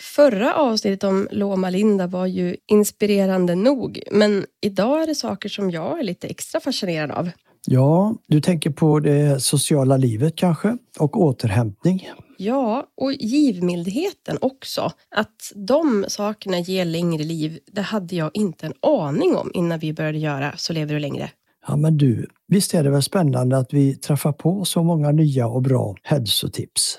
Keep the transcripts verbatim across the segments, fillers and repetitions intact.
Förra avsnittet om Loma Linda var ju inspirerande nog, men idag är det saker som jag är lite extra fascinerad av. Ja, du tänker på det sociala livet kanske och återhämtning. Ja, och givmildheten också. Att de sakerna ger längre liv, det hade jag inte en aning om innan vi började göra Så lever du längre. Ja men du, visst är det väl spännande att vi träffar på så många nya och bra hälsotips.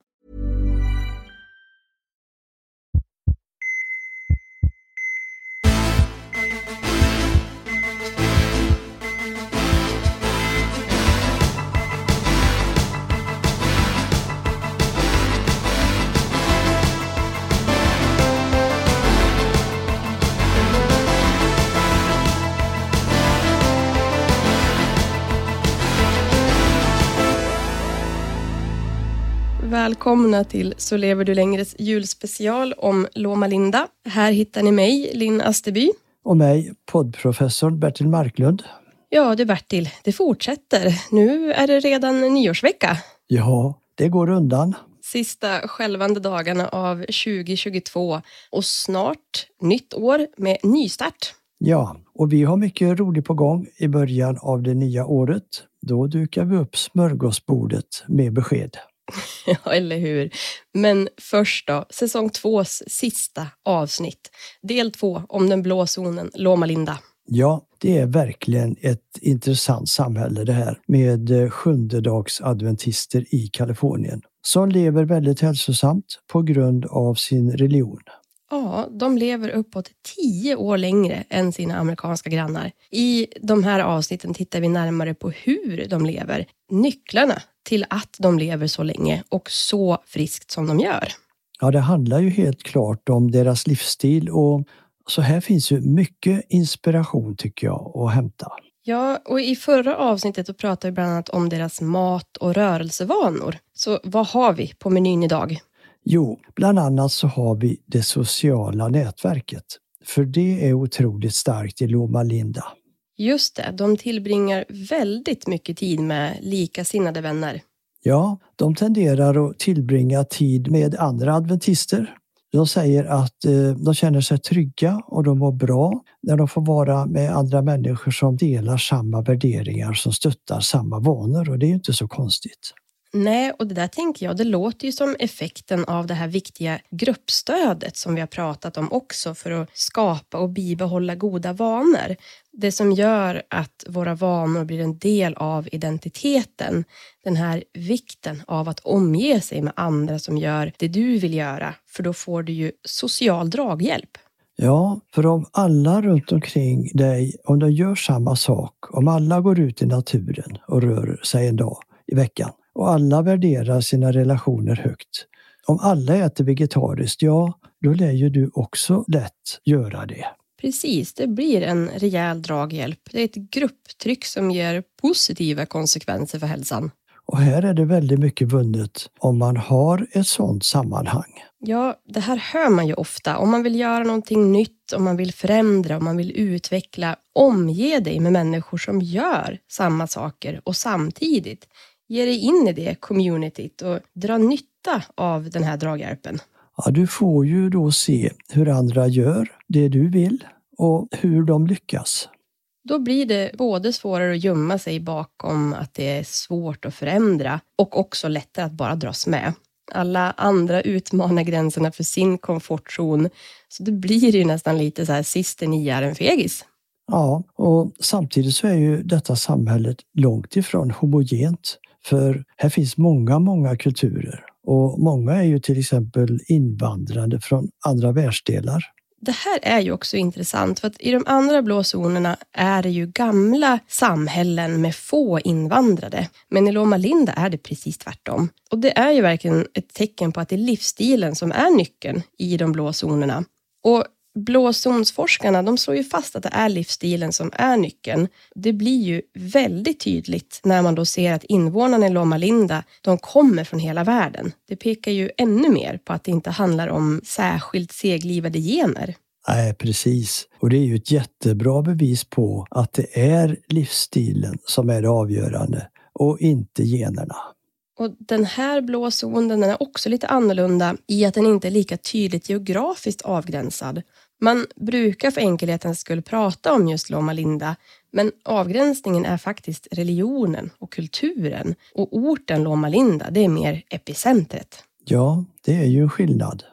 Välkomna till Så lever du längres julspecial om Loma Linda. Här hittar ni mig, Linn Asterby. Och mig, poddprofessorn Bertil Marklund. Ja du Bertil, det fortsätter. Nu är det redan nyårsvecka. Ja, det går undan. Sista skälvande dagarna av tjugo tjugotvå och snart nytt år med nystart. Ja, och vi har mycket roligt på gång i början av det nya året. Då dukar vi upp smörgåsbordet med besked. Ja, eller hur? Men först då, säsong tvås sista avsnitt. Del två om den blå zonen, Loma Linda. Ja, det är verkligen ett intressant samhälle det här med sjundedagsadventister i Kalifornien som lever väldigt hälsosamt på grund av sin religion. Ja, de lever uppåt tio år längre än sina amerikanska grannar. I de här avsnitten tittar vi närmare på hur de lever, nycklarna till att de lever så länge och så friskt som de gör. Ja, det handlar ju helt klart om deras livsstil och så här finns ju mycket inspiration tycker jag att hämta. Ja, och i förra avsnittet så pratade vi bland annat om deras mat- och rörelsevanor. Så vad har vi på menyn idag? Jo, bland annat så har vi det sociala nätverket. För det är otroligt starkt i Loma Linda. Just det, de tillbringar väldigt mycket tid med likasinnade vänner. Ja, de tenderar att tillbringa tid med andra adventister. De säger att eh, de känner sig trygga och de mår bra när de får vara med andra människor som delar samma värderingar, som stöttar samma vanor, och det är ju inte så konstigt. Nej, och det där tänker jag, det låter ju som effekten av det här viktiga gruppstödet som vi har pratat om också för att skapa och bibehålla goda vanor. Det som gör att våra vanor blir en del av identiteten, den här vikten av att omge sig med andra som gör det du vill göra, för då får du ju social draghjälp. Ja, för om alla runt omkring dig, om de gör samma sak, om alla går ut i naturen och rör sig en dag i veckan, och alla värderar sina relationer högt. Om alla äter vegetariskt, ja, då lär ju du också lätt göra det. Precis, det blir en rejäl draghjälp. Det är ett grupptryck som ger positiva konsekvenser för hälsan. Och här är det väldigt mycket vunnet om man har ett sådant sammanhang. Ja, det här hör man ju ofta. Om man vill göra någonting nytt, om man vill förändra, om man vill utveckla, omge dig med människor som gör samma saker och samtidigt. ge dig in i det communityt och dra nytta av den här draghjälpen? Ja, du får ju då se hur andra gör det du vill och hur de lyckas. Då blir det både svårare att gömma sig bakom att det är svårt att förändra och också lättare att bara dras med. Alla andra utmanar gränserna för sin komfortzon, så det blir ju nästan lite så här sisten i är en fegis. Ja, och samtidigt så är ju detta samhället långt ifrån homogent, för här finns många, många kulturer och många är ju till exempel invandrande från andra världsdelar. Det här är ju också intressant, för att i de andra blåzonerna är det ju gamla samhällen med få invandrade. Men i Loma Linda är det precis tvärtom. Och det är ju verkligen ett tecken på att det är livsstilen som är nyckeln i de blåzonerna. Och blåzonsforskarna, de slår ju fast att det är livsstilen som är nyckeln. Det blir ju väldigt tydligt när man då ser att invånarna i Loma Linda, de kommer från hela världen. Det pekar ju ännu mer på att det inte handlar om särskilt seglivade gener. Nej, precis. Och det är ju ett jättebra bevis på att det är livsstilen som är det avgörande och inte generna. Och den här blå zonen är också lite annorlunda i att den inte är lika tydligt geografiskt avgränsad. Man brukar för enkelhetens skull prata om just Loma Linda, men avgränsningen är faktiskt religionen och kulturen. Och orten Loma Linda, det är mer epicentret. Ja, det är ju skillnad.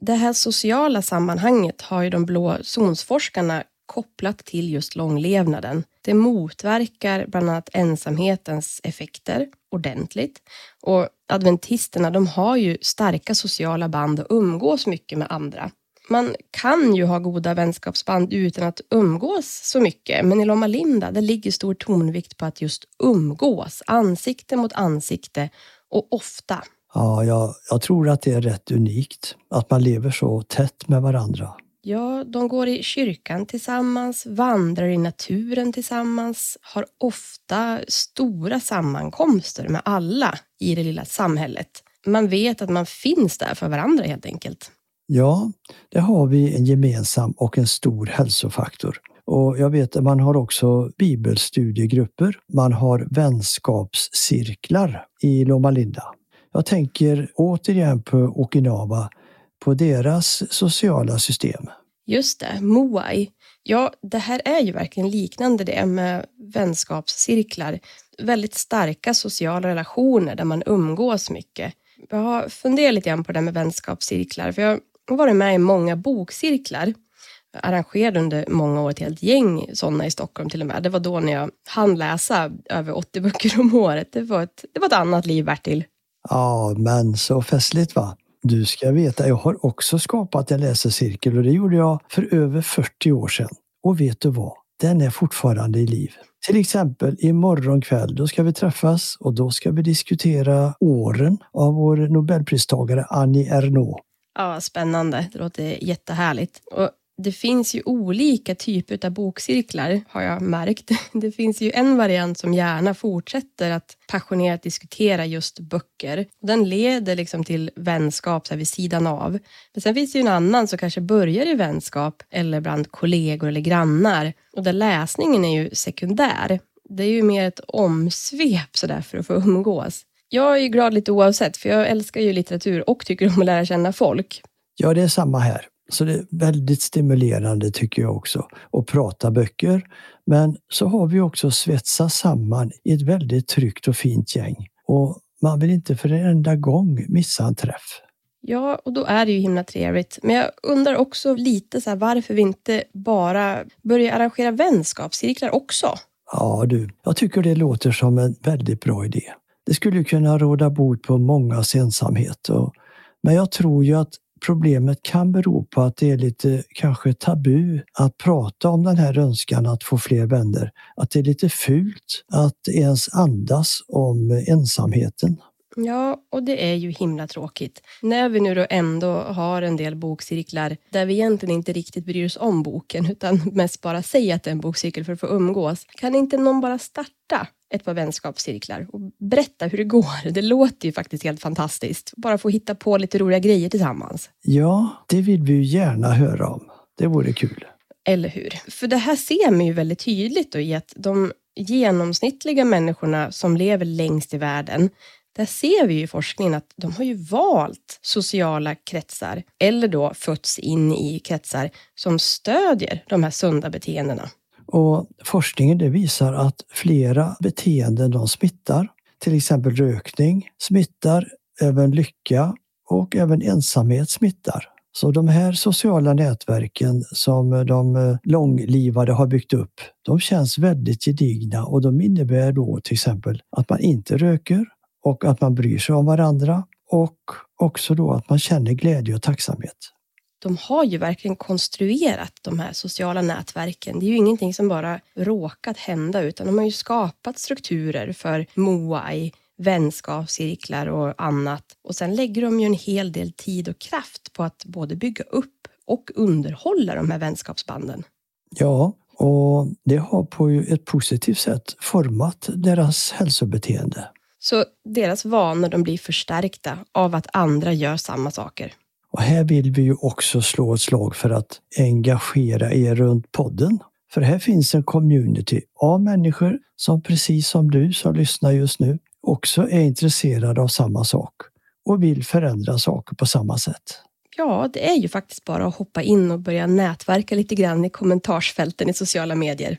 Det här sociala sammanhanget har ju de blå zonsforskarna kopplat till just långlevnaden. Det motverkar bland annat ensamhetens effekter ordentligt. Och adventisterna, de har ju starka sociala band och umgås mycket med andra. Man kan ju ha goda vänskapsband utan att umgås så mycket. Men i Loma Linda, där ligger stor tonvikt på att just umgås. Ansikte mot ansikte och ofta. Ja, jag, jag tror att det är rätt unikt att man lever så tätt med varandra. Ja, de går i kyrkan tillsammans, vandrar i naturen tillsammans, har ofta stora sammankomster med alla i det lilla samhället. Man vet att man finns där för varandra helt enkelt. Ja, det har vi en gemensam och en stor hälsofaktor. Och jag vet att man har också bibelstudiegrupper, man har vänskapscirklar i Loma Linda. Jag tänker återigen på Okinawa, på deras sociala system. Just det, Moai. Ja, det här är ju verkligen liknande det med vänskapscirklar. Väldigt starka sociala relationer där man umgås mycket. Jag har funderat lite grann på det med vänskapscirklar, för jag har varit med i många bokcirklar. Jag arrangerade under många år ett helt gäng sådana i Stockholm till och med. Det var då när jag hann läsa över åttio böcker om året. Det var ett, det var ett annat liv, Bertil. Ja, men så festligt va? Du ska veta, jag har också skapat en läsecirkel och det gjorde jag för över fyrtio år sedan. Och vet du vad? Den är fortfarande i liv. Till exempel imorgon kväll, då ska vi träffas och då ska vi diskutera åren av vår Nobelpristagare Annie Ernaux. Ja, spännande. Det låter jättehärligt. Och det finns ju olika typer av bokcirklar, har jag märkt. Det finns ju en variant som gärna fortsätter att passionerat diskutera just böcker. Den leder liksom till vänskap så här vid sidan av. Men sen finns det ju en annan som kanske börjar i vänskap eller bland kollegor eller grannar. Och där läsningen är ju sekundär. Det är ju mer ett omsvep så där för att få umgås. Jag är glad lite oavsett, för jag älskar ju litteratur och tycker om att lära känna folk. Ja, det är samma här. Så det är väldigt stimulerande tycker jag också att prata böcker. Men så har vi också svetsat samman i ett väldigt tryggt och fint gäng. Och man vill inte för en enda gång missa en träff. Ja, och då är det ju himla trevligt. Men jag undrar också lite så här, varför vi inte bara börjar arrangera vänskapscirklar också. Ja du, jag tycker det låter som en väldigt bra idé. Det skulle ju kunna råda bot på mångas ensamhet. Och, men jag tror ju att problemet kan bero på att det är lite kanske tabu att prata om den här önskan att få fler vänner. Att det är lite fult att ens andas om ensamheten. Ja, och det är ju himla tråkigt. När vi nu då ändå har en del bokcirklar där vi egentligen inte riktigt bryr oss om boken utan mest bara säger att det är en bokcirkel för att få umgås. Kan inte någon bara starta ett par vänskapscirklar och berätta hur det går? Det låter ju faktiskt helt fantastiskt. Bara få hitta på lite roliga grejer tillsammans. Ja, det vill vi ju gärna höra om. Det vore kul. Eller hur? För det här ser man ju väldigt tydligt då i att de genomsnittliga människorna som lever längst i världen, där ser vi ju i forskningen att de har ju valt sociala kretsar eller då fötts in i kretsar som stödjer de här sunda beteendena. Och forskningen det visar att flera beteenden de smittar, till exempel rökning smittar, även lycka och även ensamhet smittar. Så de här sociala nätverken som de långlivade har byggt upp, de känns väldigt gedigna och de innebär då till exempel att man inte röker och att man bryr sig om varandra och också då att man känner glädje och tacksamhet. De har ju verkligen konstruerat de här sociala nätverken. Det är ju ingenting som bara råkat hända, utan de har ju skapat strukturer för Moai, vänskapscirklar och annat. Och sen lägger de ju en hel del tid och kraft på att både bygga upp och underhålla de här vänskapsbanden. Ja, och det har på ett positivt sätt format deras hälsobeteende. Så deras vanor de blir förstärkta av att andra gör samma saker. Och här vill vi ju också slå ett slag för att engagera er runt podden. För här finns en community av människor som precis som du som lyssnar just nu också är intresserade av samma sak och vill förändra saker på samma sätt. Ja, det är ju faktiskt bara att hoppa in och börja nätverka lite grann i kommentarsfälten i sociala medier.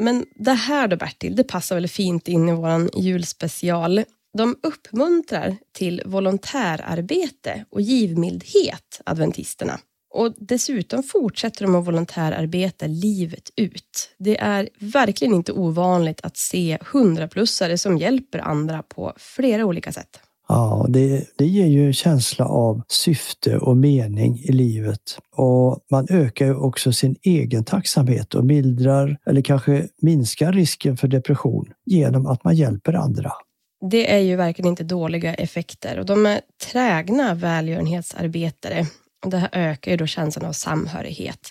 Men det här då, Bertil, det passar väl fint in i våran julspecial. De uppmuntrar till volontärarbete och givmildhet, adventisterna. Och dessutom fortsätter de att volontärarbeta livet ut. Det är verkligen inte ovanligt att se hundraplussare som hjälper andra på flera olika sätt. Ja, det, det ger ju en känsla av syfte och mening i livet. Och man ökar ju också sin egen tacksamhet och mildrar eller kanske minskar risken för depression genom att man hjälper andra. Det är ju verkligen inte dåliga effekter och de är trägna välgörenhetsarbetare. Det här ökar ju då känslan av samhörighet.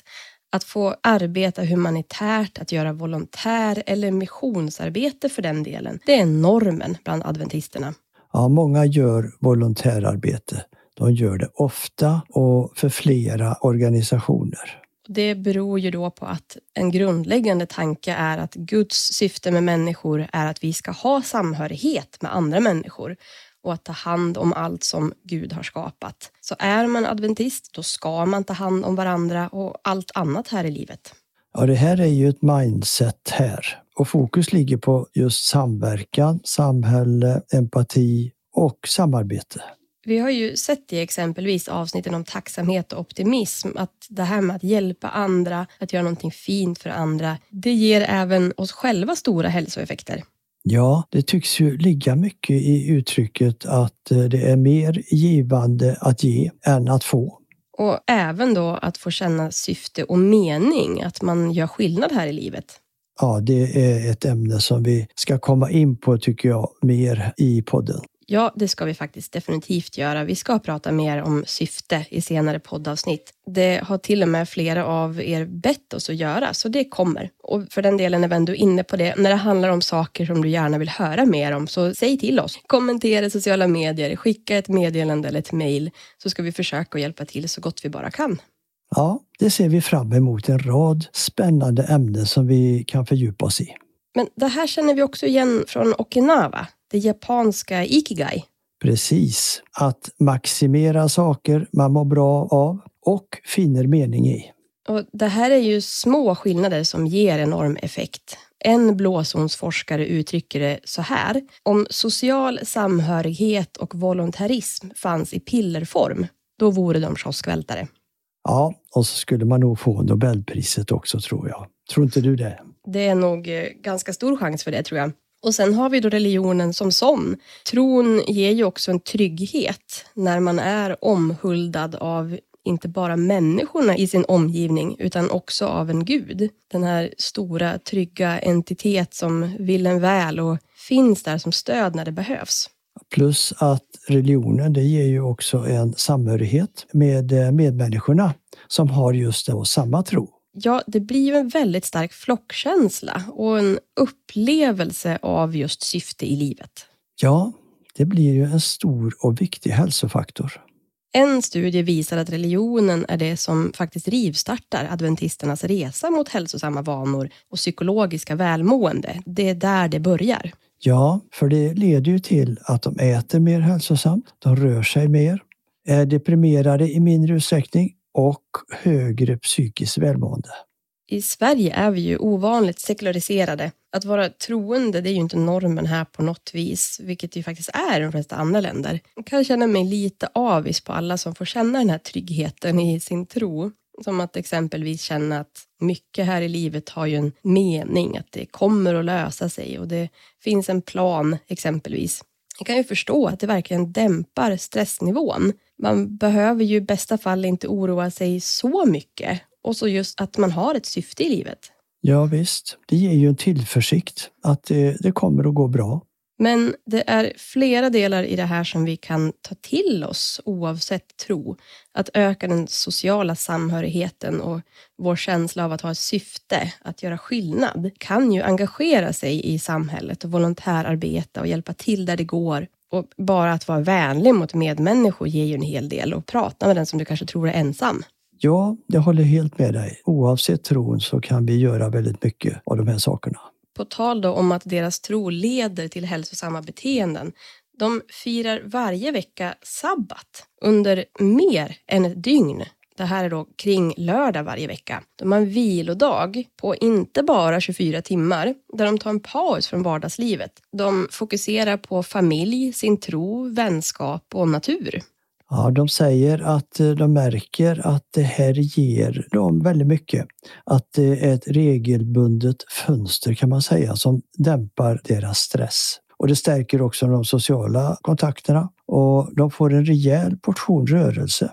Att få arbeta humanitärt, att göra volontär eller missionsarbete för den delen, det är normen bland adventisterna. Ja, många gör volontärarbete. De gör det ofta och för flera organisationer. Det beror ju då på att en grundläggande tanke är att Guds syfte med människor är att vi ska ha samhörighet med andra människor och att ta hand om allt som Gud har skapat. Så är man adventist, då ska man ta hand om varandra och allt annat här i livet. Ja, det här är ju ett mindset här. Och fokus ligger på just samverkan, samhälle, empati och samarbete. Vi har ju sett i exempelvis avsnitten om tacksamhet och optimism att det här med att hjälpa andra, att göra någonting fint för andra, det ger även oss själva stora hälsoeffekter. Ja, det tycks ju ligga mycket i uttrycket att det är mer givande att ge än att få. Och även då att få känna syfte och mening, att man gör skillnad här i livet. Ja, det är ett ämne som vi ska komma in på, tycker jag, mer i podden. Ja, det ska vi faktiskt definitivt göra. Vi ska prata mer om syfte i senare poddavsnitt. Det har till och med flera av er bett oss att göra, så det kommer. Och för den delen är vi ändå inne på det. När det handlar om saker som du gärna vill höra mer om, så säg till oss. Kommentera i sociala medier, skicka ett meddelande eller ett mejl, så ska vi försöka hjälpa till så gott vi bara kan. Ja, det ser vi fram emot, en rad spännande ämnen som vi kan fördjupa oss i. Men det här känner vi också igen från Okinawa, det japanska ikigai. Precis, att maximera saker man mår bra av och finner mening i. Och det här är ju små skillnader som ger enorm effekt. En blåzonsforskare uttrycker det så här: om social samhörighet och volontärism fanns i pillerform, då vore de kioskvältare. Ja, och så skulle man nog få Nobelpriset också, tror jag. Tror inte du det? Det är nog ganska stor chans för det, tror jag. Och sen har vi då religionen som sån. Tron ger ju också en trygghet när man är omhuldad av inte bara människorna i sin omgivning utan också av en gud. Den här stora, trygga entitet som vill en väl och finns där som stöd när det behövs. Plus att religionen, det ger ju också en samhörighet med medmänniskorna som har just då samma tro. Ja, det blir ju en väldigt stark flockkänsla och en upplevelse av just syfte i livet. Ja, det blir ju en stor och viktig hälsofaktor. En studie visar att religionen är det som faktiskt rivstartar adventisternas resa mot hälsosamma vanor och psykologiska välmående. Det är där det börjar. Ja, för det leder ju till att de äter mer hälsosamt, de rör sig mer, är deprimerade i mindre utsträckning och högre psykiskt välmående. I Sverige är vi ju ovanligt sekulariserade. Att vara troende, det är ju inte normen här på något vis, vilket det ju faktiskt är i de flesta andra länder. Jag kan känna mig lite avis på alla som får känna den här tryggheten i sin tro. Som att exempelvis känna att mycket här i livet har ju en mening, att det kommer att lösa sig och det finns en plan exempelvis. Jag kan ju förstå att det verkligen dämpar stressnivån. Man behöver ju i bästa fall inte oroa sig så mycket. Och så just att man har ett syfte i livet. Ja visst, det ger ju en tillförsikt att det, det kommer att gå bra. Men det är flera delar i det här som vi kan ta till oss oavsett tro. Att öka den sociala samhörigheten och vår känsla av att ha ett syfte, att göra skillnad, kan ju engagera sig i samhället och volontärarbeta och hjälpa till där det går. Och bara att vara vänlig mot medmänniskor ger ju en hel del, och prata med den som du kanske tror är ensam. Ja, jag håller helt med dig. Oavsett tron så kan vi göra väldigt mycket av de här sakerna. På tal då om att deras tro leder till hälsosamma beteenden. De firar varje vecka sabbat under mer än ett dygn. Det här är då kring lördag varje vecka. De har en vilodag på inte bara tjugofyra timmar där de tar en paus från vardagslivet. De fokuserar på familj, sin tro, vänskap och natur. Ja, de säger att de märker att det här ger dem väldigt mycket. Att det är ett regelbundet fönster, kan man säga, som dämpar deras stress. Och det stärker också de sociala kontakterna och de får en rejäl portion rörelse.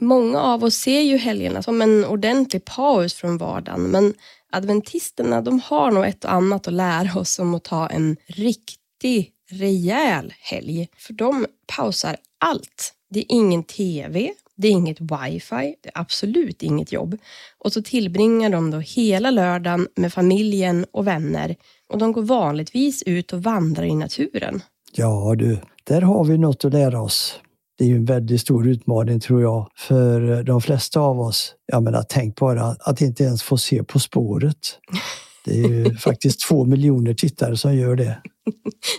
Många av oss ser ju helgerna som en ordentlig paus från vardagen, men adventisterna, de har nog ett och annat att lära oss om att ta en riktig, rejäl helg. För de pausar allt. Det är ingen tv, Det är inget wifi, det är absolut inget jobb. Och så tillbringar de då hela lördagen med familjen och vänner. Och de går vanligtvis ut och vandrar i naturen. Ja du, där har vi något att lära oss. Det är ju en väldigt stor utmaning tror jag för de flesta av oss. Jag menar, tänk bara att inte ens få se På spåret. Det är ju faktiskt två miljoner tittare som gör det.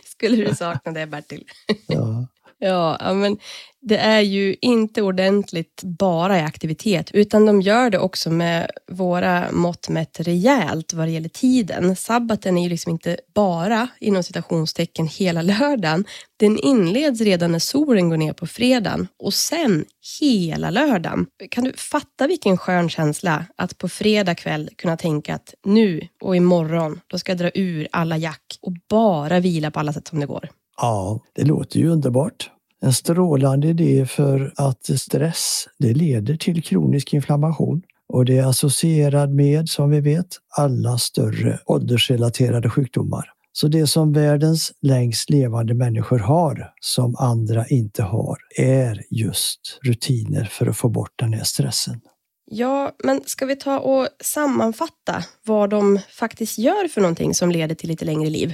Skulle du sakna det, Bertil? Ja. Ja, men det är ju inte ordentligt bara i aktivitet, utan de gör det också med våra mått mätt rejält vad det gäller tiden. Sabbaten är ju liksom inte bara inom citationstecken hela lördagen. Den inleds redan när solen går ner på fredagen och sen hela lördagen. Kan du fatta vilken skön känsla att på fredag kväll kunna tänka att nu och imorgon då ska jag dra ur alla jack och bara vila på alla sätt som det går. Ja, det låter ju underbart. En strålande idé för att stress, det leder till kronisk inflammation. Och det är associerad med, som vi vet, alla större åldersrelaterade sjukdomar. Så det som världens längst levande människor har, som andra inte har, är just rutiner för att få bort den här stressen. Ja, men ska vi ta och sammanfatta vad de faktiskt gör för någonting som leder till lite längre liv?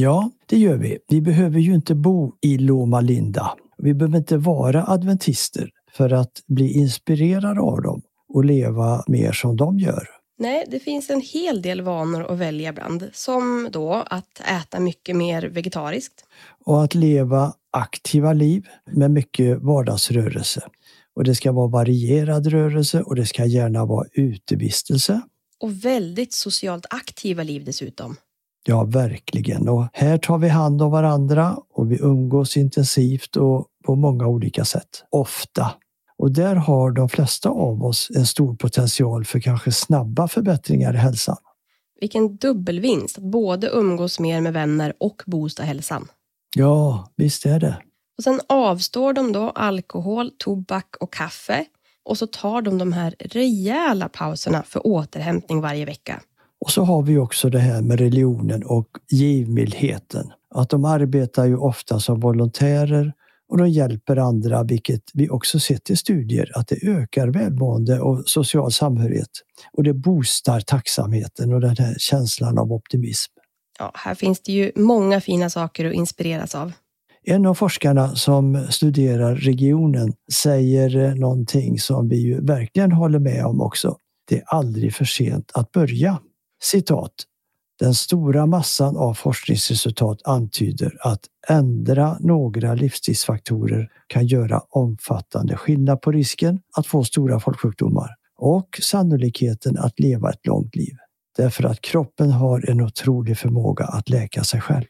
Ja, det gör vi. Vi behöver ju inte bo i Loma Linda. Vi behöver inte vara adventister för att bli inspirerade av dem och leva mer som de gör. Nej, det finns en hel del vanor att välja bland, som då att äta mycket mer vegetariskt. Och att leva aktiva liv med mycket vardagsrörelse. Och det ska vara varierad rörelse och det ska gärna vara utevistelse. Och väldigt socialt aktiva liv dessutom. Ja, verkligen. Och här tar vi hand om varandra och vi umgås intensivt och på många olika sätt. Ofta. Och där har de flesta av oss en stor potential för kanske snabba förbättringar i hälsan. Vilken dubbelvinst att både umgås mer med vänner och boosta hälsan. Ja, visst är det. Och sen avstår de då alkohol, tobak och kaffe. Och så tar de de här rejäla pauserna för återhämtning varje vecka. Och så har vi också det här med religionen och givmildheten. Att de arbetar ju ofta som volontärer och de hjälper andra, vilket vi också sett i studier att det ökar välmående och social samhörighet. Och det boostar tacksamheten och den här känslan av optimism. Ja, här finns det ju många fina saker att inspireras av. En av forskarna som studerar regionen säger någonting som vi ju verkligen håller med om också. Det är aldrig för sent att börja. Citat, den stora massan av forskningsresultat antyder att ändra några livsstilsfaktorer kan göra omfattande skillnad på risken att få stora folksjukdomar och sannolikheten att leva ett långt liv. Därför att kroppen har en otrolig förmåga att läka sig själv.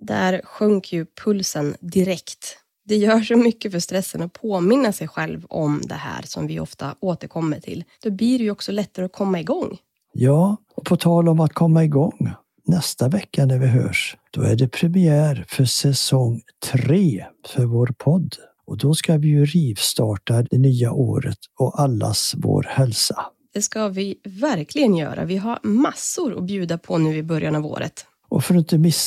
Där sjönk ju pulsen direkt. Det gör så mycket för stressen att påminna sig själv om det här som vi ofta återkommer till. Då blir det ju också lättare att komma igång. Ja, och på tal om att komma igång, nästa vecka när vi hörs, då är det premiär för säsong tre för vår podd. Och då ska vi ju rivstarta det nya året och allas vår hälsa. Det ska vi verkligen göra. Vi har massor att bjuda på nu i början av året. Och för att inte missa...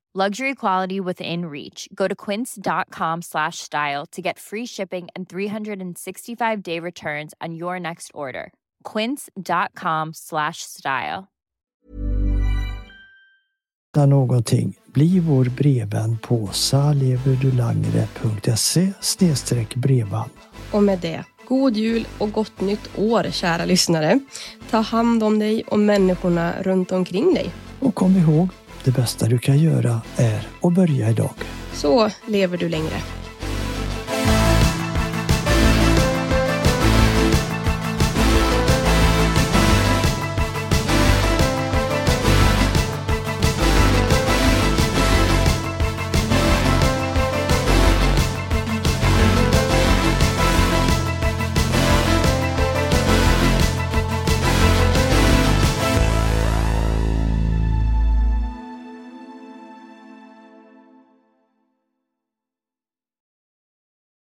Luxury quality within reach. Go to quince.com slash style to get free shipping and three hundred sixty-five day returns on your next order. Quince.com slash style. Någonting. Bli vår brevvän på saleverdulangre punkt se snedstreck brevvän. Och med det, god jul och gott nytt år, kära lyssnare. Ta hand om dig och människorna runt omkring dig. Och kom ihåg, det bästa du kan göra är att börja idag. Så lever du längre.